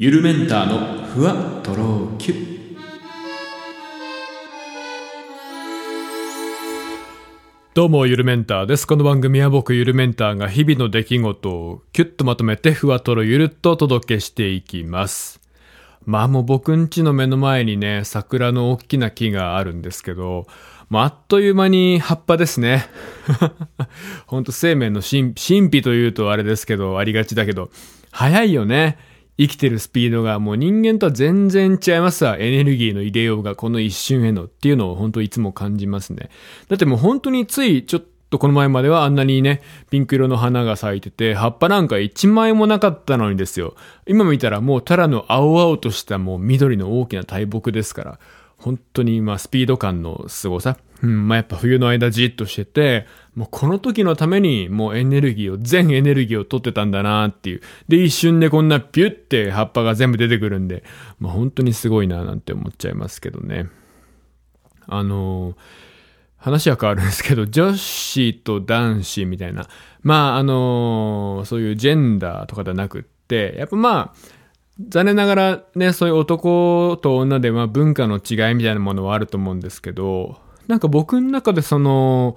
ゆるメンターのふわとろきゅ。どうもゆるメンターです。この番組は僕ゆるメンターが日々の出来事をキュッとまとめてふわとろゆるっとお届けしていきます。まあもう僕ん家の目の前にね、桜の大きな木があるんですけど、まあ、あっという間に葉っぱですね。ほんと生命の神秘というとあれですけど、ありがちだけど、早いよね。生きてるスピードがもう人間とは全然違いますわ。エネルギーの入れようがこの一瞬へのっていうのを本当いつも感じますね。だってもう本当についちょっとこの前まではあんなにね、ピンク色の花が咲いてて、葉っぱなんか一枚もなかったのにですよ。今見たらもうただの青々としたもう緑の大きな大木ですから、本当にまあスピード感の凄さ。まあやっぱ冬の間じっとしてて、もうこの時のためにもう全エネルギーを取ってたんだなーっていう。で、一瞬でこんなピュって葉っぱが全部出てくるんで、まあ本当にすごいなーなんて思っちゃいますけどね。話は変わるんですけど、女子と男子みたいな。まあそういうジェンダーとかではなくって、やっぱまあ、残念ながらね、そういう男と女でまあ文化の違いみたいなものはあると思うんですけど、なんか僕の中でその、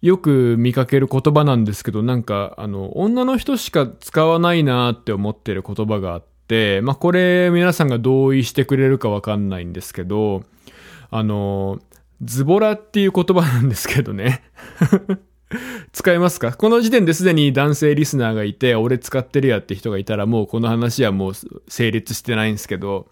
よく見かける言葉なんですけど、なんか女の人しか使わないなーって思ってる言葉があって、まあこれ皆さんが同意してくれるかわかんないんですけど、ズボラっていう言葉なんですけどね。使いますか？この時点ですでに男性リスナーがいて、俺使ってるやって人がいたらもうこの話はもう成立してないんですけど、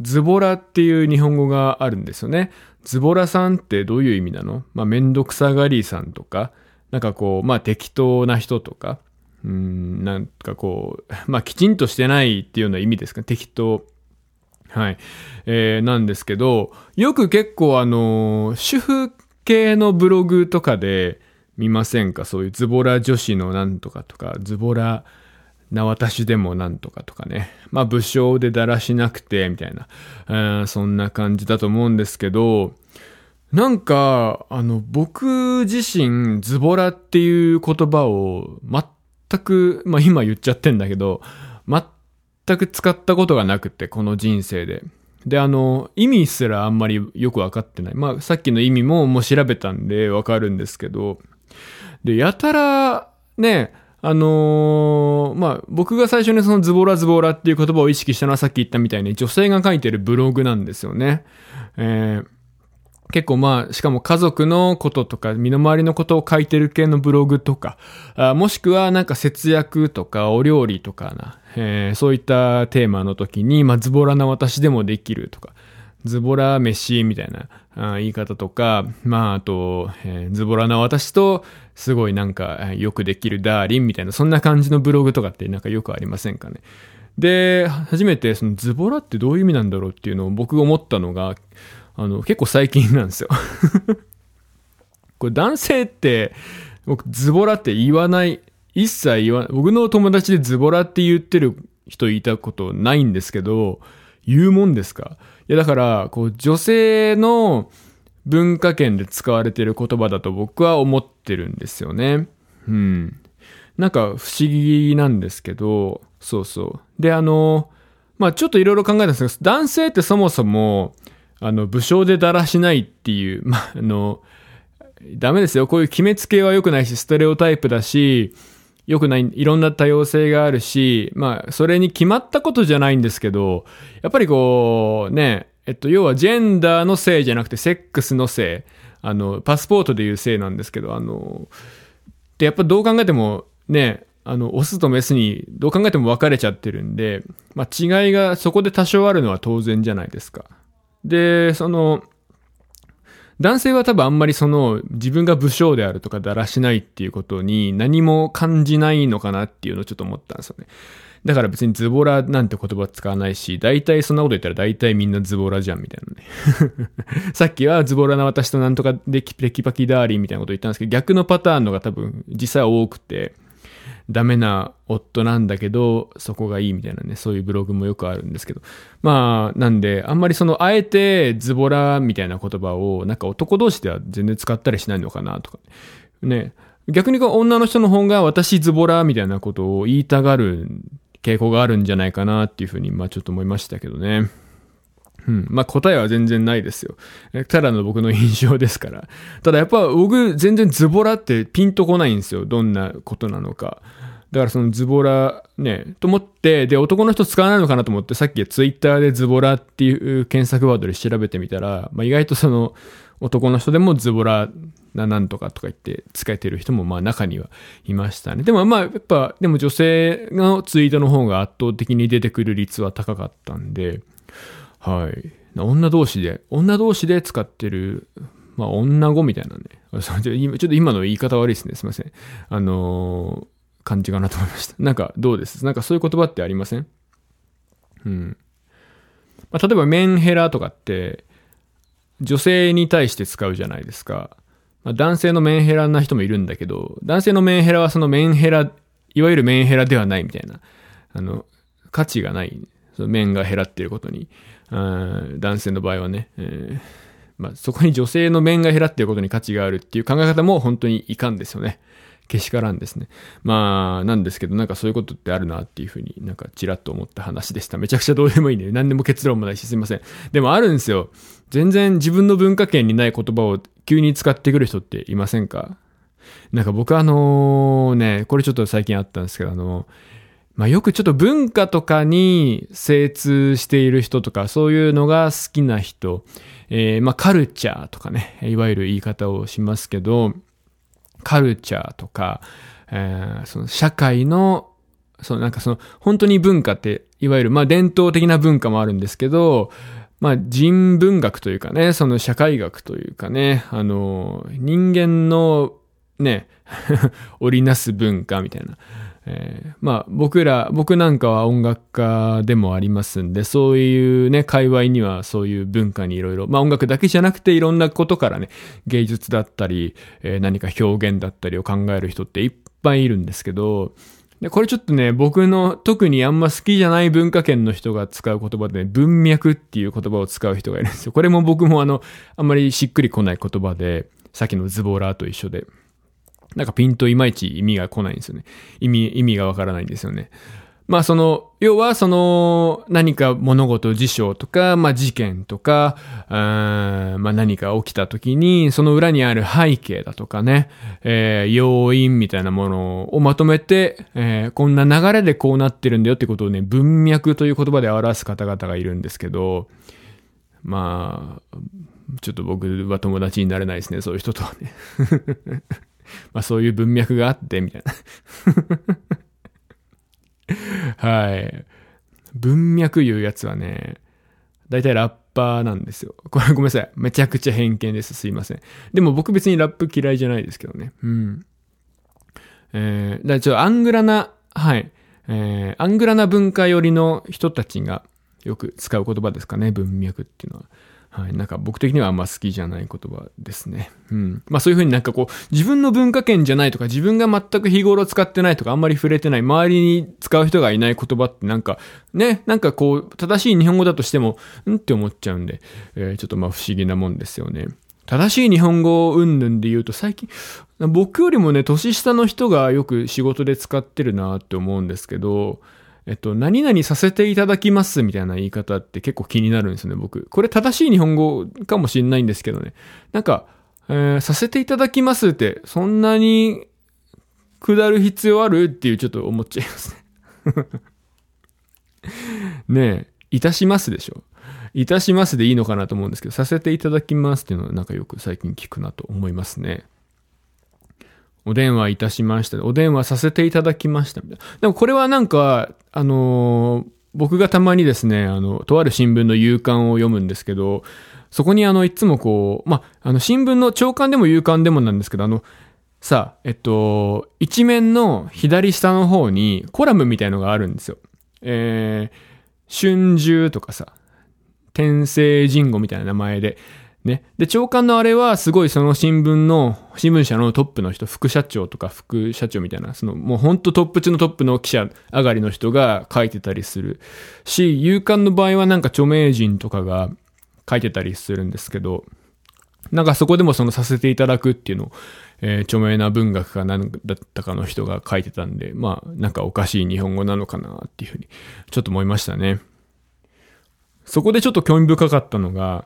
ズボラっていう日本語があるんですよね。ズボラさんってどういう意味なの？まあめんどくさがりさんとか、なんかこう、まあ適当な人とか、なんかこう、まあきちんとしてないっていうような意味ですか？適当。はい。なんですけど、よく結構主婦系のブログとかで見ませんか？そういうズボラ女子のなんとかとか、ズボラな私でもなんとかとかね。まあ武将でだらしなくてみたいな、そんな感じだと思うんですけど、なんか僕自身ズボラっていう言葉を全く、まあ今言っちゃってんだけど、全く使ったことがなくて、この人生で。で、意味すらあんまりよくわかってない。まあ、さっきの意味もう調べたんでわかるんですけど。で、やたら、ね、まあ、僕が最初にそのズボラっていう言葉を意識したのはさっき言ったみたいに女性が書いてるブログなんですよね。結構まあ、しかも家族のこととか身の回りのことを書いてる系のブログとか、もしくはなんか節約とかお料理とかな、そういったテーマの時に、まあズボラな私でもできるとか、ズボラ飯みたいな言い方とか、まああと、ズボラな私とすごいなんかよくできるダーリンみたいな、そんな感じのブログとかってなんかよくありませんかね。で、初めてそのズボラってどういう意味なんだろうっていうのを僕思ったのが、結構最近なんですよ。これ男性って、僕ズボラって言わない、一切言わない。僕の友達でズボラって言ってる人いたことないんですけど、言うもんですか？いやだから、こう女性の文化圏で使われてる言葉だと僕は思ってるんですよね。うん。なんか不思議なんですけど、そうそう。で、まあ、ちょっといろいろ考えたんですけど、男性ってそもそも、武将でだらしないっていう、まあ、ダメですよ。こういう決めつけは良くないし、ストレオタイプだし、良くない、いろんな多様性があるし、まあ、それに決まったことじゃないんですけど、やっぱりこう、ね、要はジェンダーの性じゃなくて、セックスの性、パスポートでいう性なんですけど、で、やっぱどう考えても、ね、オスとメスにどう考えても分かれちゃってるんで、まあ、違いがそこで多少あるのは当然じゃないですか。で、男性は多分あんまり自分が武将であるとかだらしないっていうことに何も感じないのかなっていうのをちょっと思ったんですよね。だから別にズボラなんて言葉使わないし、大体そんなこと言ったら大体みんなズボラじゃんみたいなね。さっきはズボラな私となんとかでテキパキダーリンみたいなこと言ったんですけど、逆のパターンのが多分実際多くて、ダメな夫なんだけど、そこがいいみたいなね、そういうブログもよくあるんですけど。まあ、なんで、あんまりあえてズボラみたいな言葉を、なんか男同士では全然使ったりしないのかなとか。ね、逆にこう女の人の方が私ズボラみたいなことを言いたがる傾向があるんじゃないかなっていうふうに、ちょっと思いましたけどね。答えは全然ないですよ。ただの僕の印象ですから。ただやっぱ僕全然ズボラってピンとこないんですよ。どんなことなのか。だからそのズボラね、と思って、で、男の人使わないのかなと思って、さっきツイッターでズボラっていう検索ワードで調べてみたら、意外とその男の人でもズボラななんとかとか言って使えてる人も中にはいましたね。でもやっぱ、でも女性のツイートの方が圧倒的に出てくる率は高かったんで、はい。女同士で使ってる、女語みたいなね。ちょっと今の言い方悪いですね。すいません。感じかなと思いました。どうです？そういう言葉ってありません？例えばメンヘラとかって、女性に対して使うじゃないですか。男性のメンヘラな人もいるんだけど、男性のメンヘラはそのメンヘラ、いわゆるメンヘラではないみたいな、価値がない。面が減らっていることに、男性の場合はね、そこに女性の面が減らっていることに価値があるっていう考え方も本当にいかんですよね。けしからんですね。なんですけど、そういうことってあるなっていうふうに、ちらっと思った話でした。めちゃくちゃどうでもいいね。何でも結論もないし、すいません。でもあるんですよ。全然自分の文化圏にない言葉を急に使ってくる人っていませんか？僕ね、これちょっと最近あったんですけど、よくちょっと文化とかに精通している人とか、そういうのが好きな人、カルチャーとかね、いわゆる言い方をしますけど、カルチャーとか、その社会の、本当に文化って、いわゆる、伝統的な文化もあるんですけど、人文学というかね、その社会学というかね、人間のね、織りなす文化みたいな。僕なんかは音楽家でもありますんで、そういうね、界隈にはそういう文化にいろいろ、音楽だけじゃなくていろんなことからね、芸術だったり、何か表現だったりを考える人っていっぱいいるんですけど、で、これちょっとね、僕の特にあんま好きじゃない文化圏の人が使う言葉で、ね、文脈っていう言葉を使う人がいるんですよ。これも僕もあんまりしっくりこない言葉で、さっきのズボラと一緒で。ピンといまいち意味が来ないんですよね。意味がわからないんですよね。要は何か物事事象とか、事件とか、何か起きた時に、その裏にある背景だとかね、要因みたいなものをまとめて、こんな流れでこうなってるんだよってことをね、文脈という言葉で表す方々がいるんですけど、ちょっと僕は友達になれないですね、そういう人とはね。そういう文脈があってみたいなはい、文脈言うやつはね、だいたいラッパーなんですよ。これごめんなさい、めちゃくちゃ偏見です、すいません。でも僕別にラップ嫌いじゃないですけどね。だからちょっとアングラな、はい、アングラな文化寄りの人たちがよく使う言葉ですかね、文脈っていうのは。はい、僕的にはあんま好きじゃない言葉ですね。そういうふうに自分の文化圏じゃないとか、自分が全く日頃使ってないとか、あんまり触れてない、周りに使う人がいない言葉って正しい日本語だとしても、って思っちゃうんで、ちょっと不思議なもんですよね。正しい日本語を云々で言うと、最近、僕よりもね、年下の人がよく仕事で使ってるなって思うんですけど、何々させていただきますみたいな言い方って結構気になるんですよね、僕。これ正しい日本語かもしれないんですけどね。させていただきますって、そんなに下る必要あるっていうちょっと思っちゃいますね。ねえ、いたしますでしょ。いたしますでいいのかなと思うんですけど、させていただきますっていうのはよく最近聞くなと思いますね。お電話いたしました。お電話させていただきました。でもこれは僕がたまにですね、とある新聞の夕刊を読むんですけど、そこにいつも新聞の朝刊でも夕刊でもなんですけど、一面の左下の方にコラムみたいのがあるんですよ。春秋とかさ、天聖人語みたいな名前で、ね、で長官のあれはすごいその新聞社のトップの人、副社長とか副社長みたいな、もうほんとトップ中のトップの記者上がりの人が書いてたりするし、夕刊の場合は著名人とかが書いてたりするんですけど、そこでもさせていただくっていうのを著名な文学家なんだったかの人が書いてたんで、まあなんかおかしい日本語なのかなっていうふうにちょっと思いましたね。そこでちょっと興味深かったのが、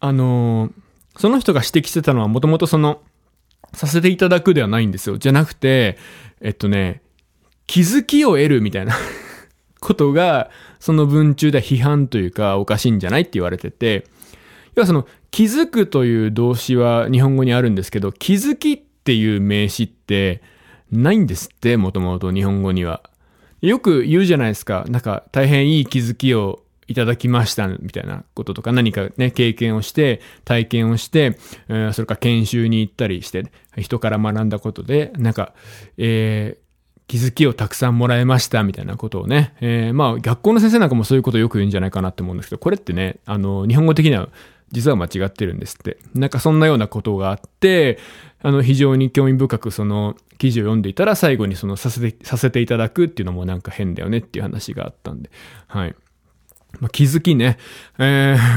その人が指摘してたのはもともとそのさせていただくではないんですよ。じゃなくて、気づきを得るみたいなことが、その文中で批判というかおかしいんじゃないって言われてて、要はその気づくという動詞は日本語にあるんですけど、気づきっていう名詞ってないんですって、もともと日本語には。よく言うじゃないですか。なんか大変いい気づきをいただきましたみたいなこととか、何かね、経験をして体験をして、それから研修に行ったりして、人から学んだことでなんか、気づきをたくさんもらえましたみたいなことをね、まあ学校の先生なんかもそういうことをよく言うんじゃないかなって思うんですけど、これってね、日本語的には実は間違ってるんですって。なんかそんなようなことがあって、非常に興味深くその記事を読んでいたら、最後にそのさせていただくっていうのもなんか変だよねっていう話があったんで、はい。まあ、気づきね、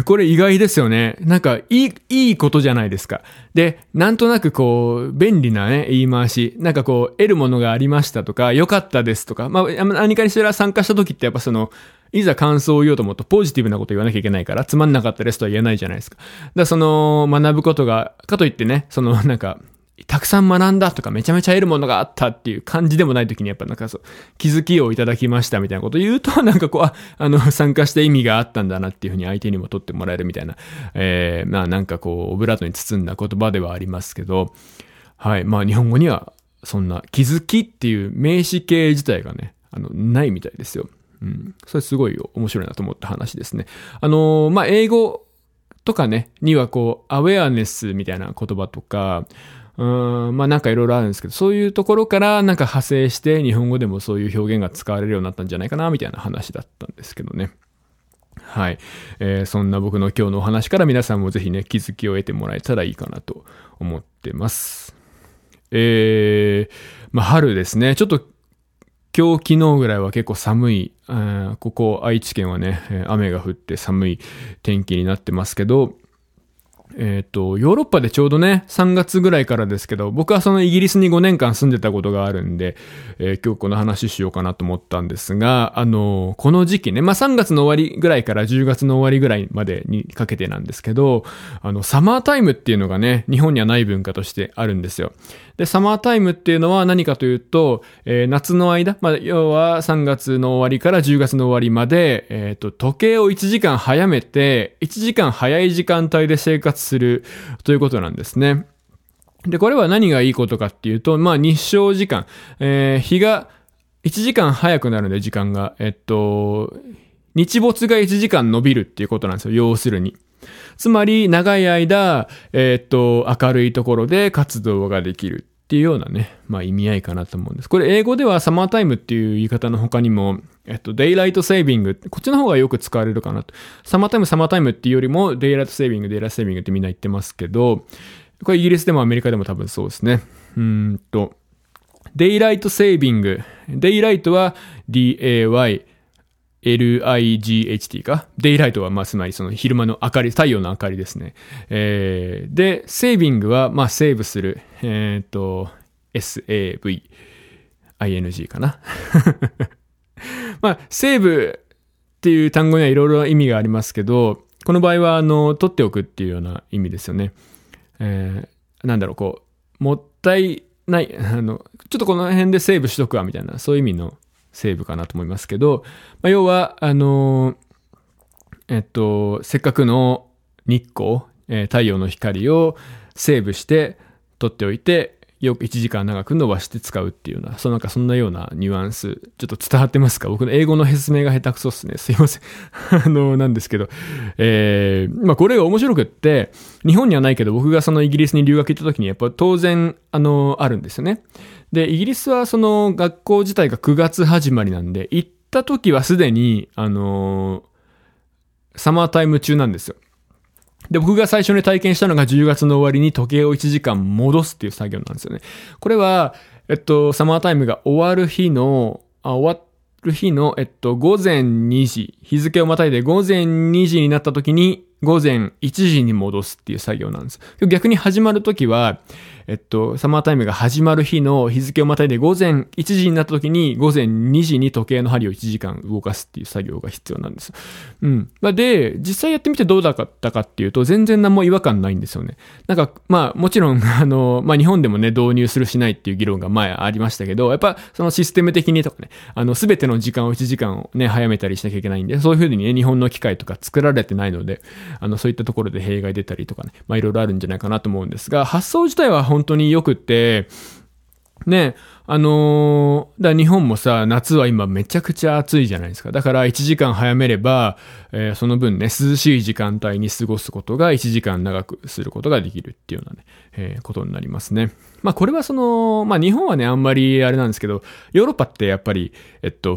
これ意外ですよね。なんかいいことじゃないですか。で、なんとなくこう便利なね言い回し、なんかこう得るものがありましたとか、良かったですとか、まあ何かにしら参加した時ってやっぱそのいざ感想を言おうと思うとポジティブなこと言わなきゃいけないから、つまんなかったですとは言えないじゃないですか。だからその学ぶことがかといってね、そのなんかたくさん学んだとかめちゃめちゃ得るものがあったっていう感じでもないときに、やっぱなんかそう気づきをいただきましたみたいなことを言うと、なんかこう参加した意味があったんだなっていうふうに相手にも取ってもらえるみたいな、まあなんかこうオブラートに包んだ言葉ではありますけど、はい、まあ日本語にはそんな気づきっていう名詞形自体がねないみたいですよ。うん、それすごい面白いなと思った話ですね。まあ英語とかねにはこうアウェアネスみたいな言葉とか。まあなんかいろいろあるんですけど、そういうところからなんか派生して日本語でもそういう表現が使われるようになったんじゃないかなみたいな話だったんですけどね。はい、そんな僕の今日のお話から皆さんもぜひね気づきを得てもらえたらいいかなと思ってます。まあ春ですね。ちょっと今日昨日ぐらいは結構寒い、ここ愛知県はね雨が降って寒い天気になってますけど。ヨーロッパでちょうどね、3月ぐらいからですけど、僕はそのイギリスに5年間住んでたことがあるんで、今日この話しようかなと思ったんですが、この時期ね、まあ、3月の終わりぐらいから10月の終わりぐらいまでにかけてなんですけど、サマータイムっていうのがね、日本にはない文化としてあるんですよ。で、サマータイムっていうのは何かというと、夏の間、まあ、要は3月の終わりから10月の終わりまで、時計を1時間早めて、1時間早い時間帯で生活するということなんですね。で、これは何がいいことかっていうと、まあ日照時間、日が1時間早くなるんで時間が、日没が1時間伸びるっていうことなんですよ。要するに。つまり長い間、明るいところで活動ができるっていうようなね、まあ意味合いかなと思うんです。これ英語ではサマータイムっていう言い方の他にも、デイライトセービング、こっちの方がよく使われるかなと。サマータイムっていうよりも、デイライトセービングってみんな言ってますけど、これイギリスでもアメリカでも多分そうですね。デイライトセービング。デイライトは DAYLIGHT か。デイライトはまあつまりその昼間の明かり、太陽の明かりですね。で、セービングはまあセーブする。SAVING かな。まあ、セーブっていう単語にはいろいろ意味がありますけど、この場合は取っておくっていうような意味ですよね。なんだろう、こう、もったいない、ちょっとこの辺でセーブしとくわみたいな、そういう意味のセーブかなと思いますけど、まあ、要は、せっかくの日光、太陽の光をセーブして取っておいて、よく1時間長く伸ばして使うっていうような、なんかそんなようなニュアンス、ちょっと伝わってますか？僕の英語の説明が下手くそっすね。すいません。なんですけど。まあこれが面白くって、日本にはないけど僕がそのイギリスに留学行った時にやっぱ当然、あるんですよね。で、イギリスはその学校自体が9月始まりなんで、行った時はすでに、サマータイム中なんですよ。で、僕が最初に体験したのが10月の終わりに時計を1時間戻すっていう作業なんですよね。これは、サマータイムが終わる日の、午前2時、日付をまたいで午前2時になった時に、午前1時に戻すっていう作業なんです。逆に始まるときは、サマータイムが始まる日の日付をまたいで午前1時になったときに午前2時に時計の針を1時間動かすっていう作業が必要なんです。うん。で、実際やってみてどうだったかっていうと全然何も違和感ないんですよね。なんか、もちろん、日本でもね、導入するしないっていう議論が前ありましたけど、やっぱそのシステム的にとかね、すべての時間を1時間をね、早めたりしなきゃいけないんで、そういうふうにね、日本の機械とか作られてないので、そういったところで弊害出たりとかね、いろいろあるんじゃないかなと思うんですが、発想自体は本当に良くって、ね、だから日本もさ、夏は今めちゃくちゃ暑いじゃないですか。だから1時間早めれば、その分ね、涼しい時間帯に過ごすことが1時間長くすることができるっていうようなね、ことになりますね。これは日本はね、あんまりあれなんですけど、ヨーロッパってやっぱり、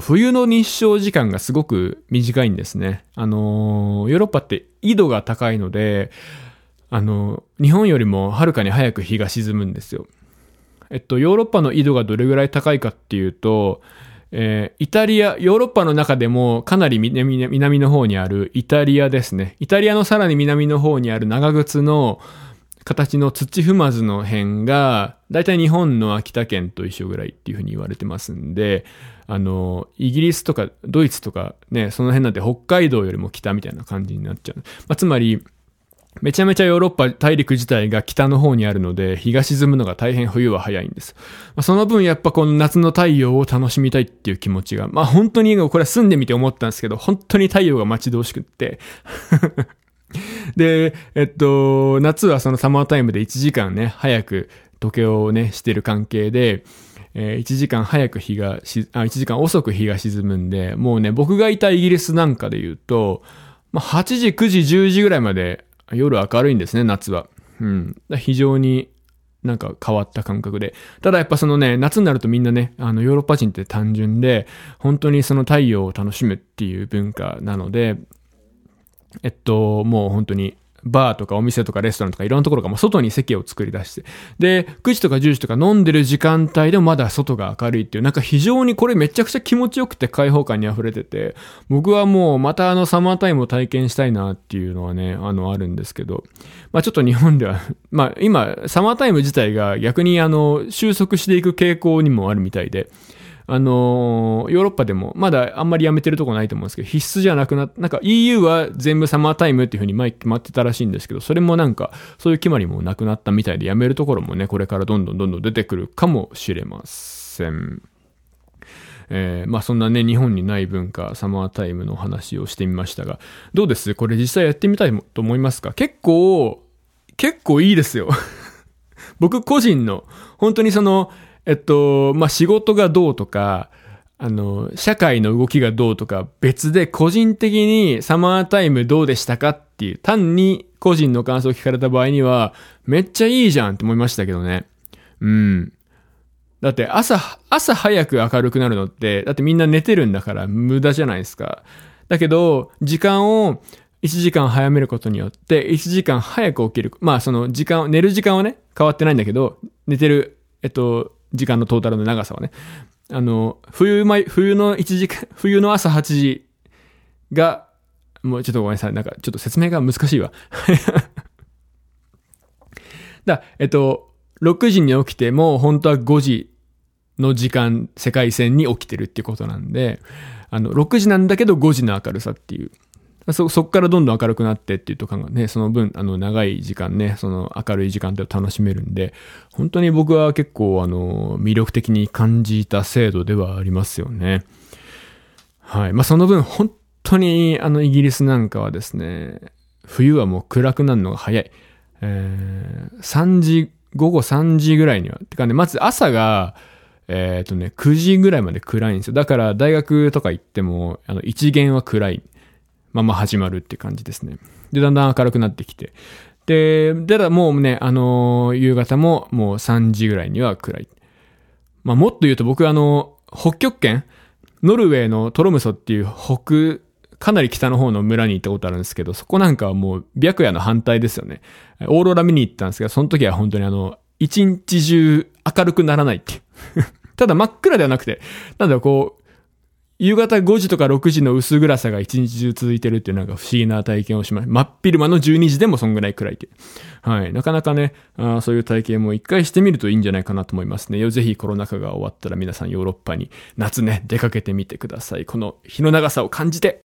冬の日照時間がすごく短いんですね。ヨーロッパって緯度が高いので、日本よりもはるかに早く日が沈むんですよ。ヨーロッパの緯度がどれぐらい高いかっていうと、イタリア、ヨーロッパの中でもかなり南の方にあるイタリアですね。イタリアのさらに南の方にある長靴の形の土踏まずの辺が、だいたい日本の秋田県と一緒ぐらいっていうふうに言われてますんで、イギリスとかドイツとかね、その辺なんて北海道よりも北みたいな感じになっちゃう。つまり、めちゃめちゃヨーロッパ大陸自体が北の方にあるので、日が沈むのが大変冬は早いんです。その分やっぱこの夏の太陽を楽しみたいっていう気持ちが、本当にこれは住んでみて思ったんですけど、本当に太陽が待ち遠しくって。で、夏はそのサマータイムで1時間ね、早く時計をね、してる関係で、1時間遅く日が沈むんで、もうね、僕がいたイギリスなんかで言うと、8時、9時、10時ぐらいまで、夜明るいんですね、夏は。うん。非常になんか変わった感覚で。ただやっぱそのね、夏になるとみんなね、ヨーロッパ人って単純で、本当にその太陽を楽しむっていう文化なので、もう本当に、バーとかお店とかレストランとかいろんなところがもう外に席を作り出して、で、9時とか10時とか飲んでる時間帯でもまだ外が明るいっていう、なんか非常にこれめちゃくちゃ気持ちよくて開放感に溢れてて、僕はもうまたサマータイムを体験したいなっていうのはね、あるんですけど、ちょっと日本では、今、サマータイム自体が逆に収束していく傾向にもあるみたいで、ヨーロッパでも、まだあんまりやめてるとこないと思うんですけど、必須じゃなくなった、なんか EU は全部サマータイムっていう風に前決まってたらしいんですけど、それもなんか、そういう決まりもなくなったみたいで、やめるところもね、これからどんどん出てくるかもしれません。そんなね、日本にない文化、サマータイムの話をしてみましたが、どうです？これ実際やってみたいと思いますか？結構いいですよ。僕個人の、本当に仕事がどうとか、社会の動きがどうとか別で個人的にサマータイムどうでしたかっていう、単に個人の感想を聞かれた場合には、めっちゃいいじゃんって思いましたけどね。うん。だって朝早く明るくなるのって、だってみんな寝てるんだから無駄じゃないですか。だけど、時間を1時間早めることによって、1時間早く起きる。寝る時間はね、変わってないんだけど、寝てる、時間のトータルの長さはね。冬の朝8時が、もうちょっとごめんなさい。なんかちょっと説明が難しいわ。6時に起きても、本当は5時の時間、世界線に起きてるってことなんで、6時なんだけど5時の明るさっていう。そっからどんどん明るくなってっていうと考えね、その分、長い時間ね、その明るい時間って楽しめるんで、本当に僕は結構、魅力的に感じた制度ではありますよね。はい。その分、本当に、イギリスなんかはですね、冬はもう暗くなるのが早い。午後3時ぐらいには。てかね、まず朝が、9時ぐらいまで暗いんですよ。だから、大学とか行っても、一限は暗い。始まるって感じですね。で、だんだん明るくなってきて。で、だもうね、夕方ももう3時ぐらいには暗い。もっと言うと僕北極圏、ノルウェーのトロムソっていうかなり北の方の村に行ったことあるんですけど、そこなんかはもう白夜の反対ですよね。オーロラ見に行ったんですけど、その時は本当に一日中明るくならないって。ただ真っ暗ではなくて、なんだろう、夕方5時とか6時の薄暗さが一日中続いてるっていうなんか不思議な体験をしました。真っ昼間の12時でもそんぐらい暗いって、はい、なかなかね、そういう体験も一回してみるといいんじゃないかなと思いますね。ぜひコロナ禍が終わったら皆さんヨーロッパに夏ね出かけてみてください。この日の長さを感じて